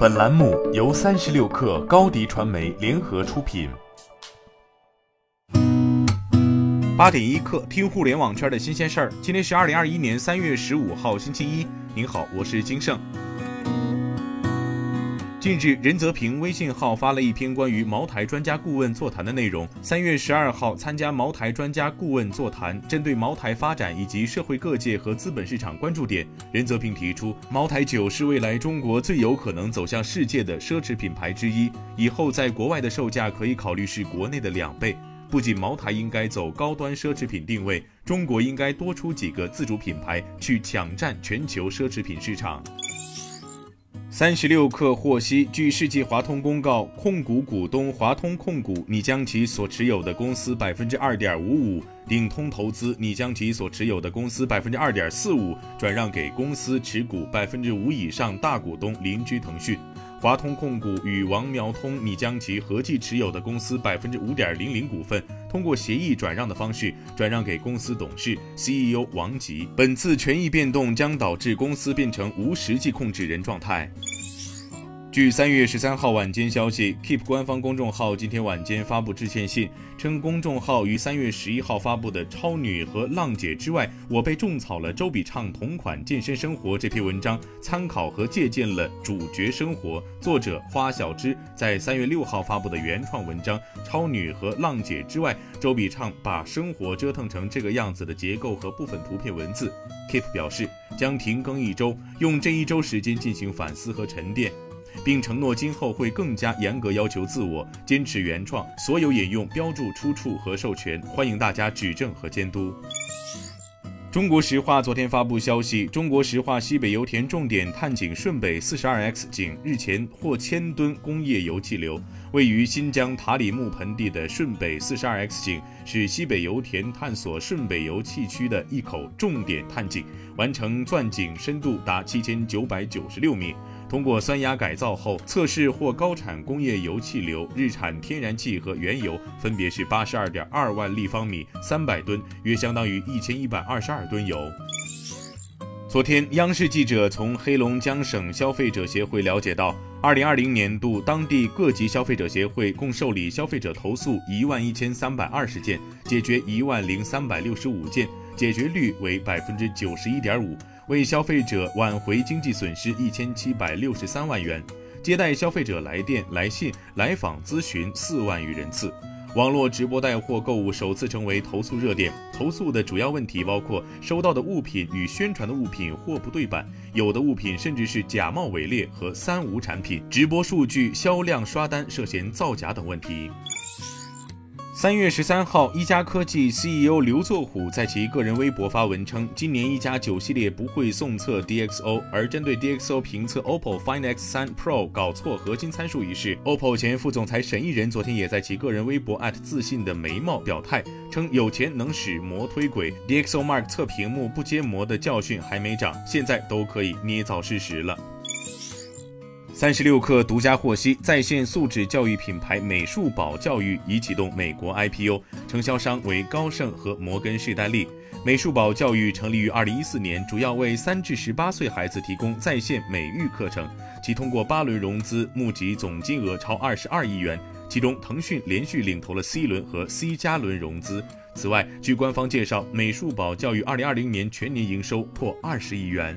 本栏目由36氪高迪传媒联合出品。8.1 刻听互联网圈的新鲜事儿。今天是2021年3月15号，星期一。您好，我是金盛。近日，任泽平微信号发了一篇关于茅台专家顾问座谈的内容。3月12号，参加茅台专家顾问座谈，针对茅台发展以及社会各界和资本市场关注点，任泽平提出，茅台酒是未来中国最有可能走向世界的奢侈品牌之一，以后在国外的售价可以考虑是国内的2倍。不仅茅台应该走高端奢侈品定位，中国应该多出几个自主品牌去抢占全球奢侈品市场。36氪获悉，据世纪华通公告，控股股东华通控股拟将其所持有的公司 2.55%， 鼎通投资拟将其所持有的公司 2.45% 转让给公司持股 5% 以上大股东邻居腾讯。华通控股与王苗通拟将其合计持有的公司 5.00% 股份通过协议转让的方式转让给公司董事 CEO 王吉。本次权益变动将导致公司变成无实际控制人状态。据3月13号晚间消息， KEEP 官方公众号今天晚间发布致歉信，称公众号于3月11号发布的《超女》和《浪姐》之外，我被种草了周笔畅同款健身生活这篇文章，参考和借鉴了《主角生活》作者花小芝在3月6号发布的原创文章《超女》和《浪姐》之外，周笔畅把生活折腾成这个样子的结构和部分图片文字。 KEEP 表示将停更1周，用这1周时间进行反思和沉淀，并承诺今后会更加严格要求自我，坚持原创，所有引用标注出处和授权，欢迎大家指正和监督。中国石化昨天发布消息，中国石化西北油田重点探井顺北 42X 井日前获1000吨工业油气流。位于新疆塔里木盆地的顺北 42X 井是西北油田探索顺北油气区的一口重点探井，完成钻井深度达7996米。通过酸压改造后，测试获高产工业油气流、日产天然气和原油分别是 82.2 万立方米、300吨，约相当于1122吨油。昨天，央视记者从黑龙江省消费者协会了解到，2020年度当地各级消费者协会共受理消费者投诉11320件，解决10365件，解决率为 91.5%，为消费者挽回经济损失1763万元，接待消费者来电、来信、来访咨询4万余人次。网络直播带货购物首次成为投诉热点，投诉的主要问题包括收到的物品与宣传的物品货不对版，有的物品甚至是假冒伪劣和3无产品，直播数据、销量刷单涉嫌造假等问题。3月13号，一加科技 CEO 刘作虎在其个人微博发文称，今年一加9系列不会送测 DxO， 而针对 DxO 评测 OPPO Find X3 Pro 搞错核心参数一事， OPPO 前副总裁沈一人昨天也在其个人微博自信的眉毛表态，称有钱能使膜推轨， DxOMark 测屏幕不接膜的教训还没长，现在都可以捏造事实了。36氪独家获悉，在线素质教育品牌美术宝教育已启动美国 IPO， 承销商为高盛和摩根士丹利。美术宝教育成立于2014年，主要为3至18岁孩子提供在线美育课程，其通过8轮融资募集总金额超22亿元，其中腾讯连续领投了 C 轮和 C 加轮融资。此外，据官方介绍，美术宝教育2020年全年营收破20亿元。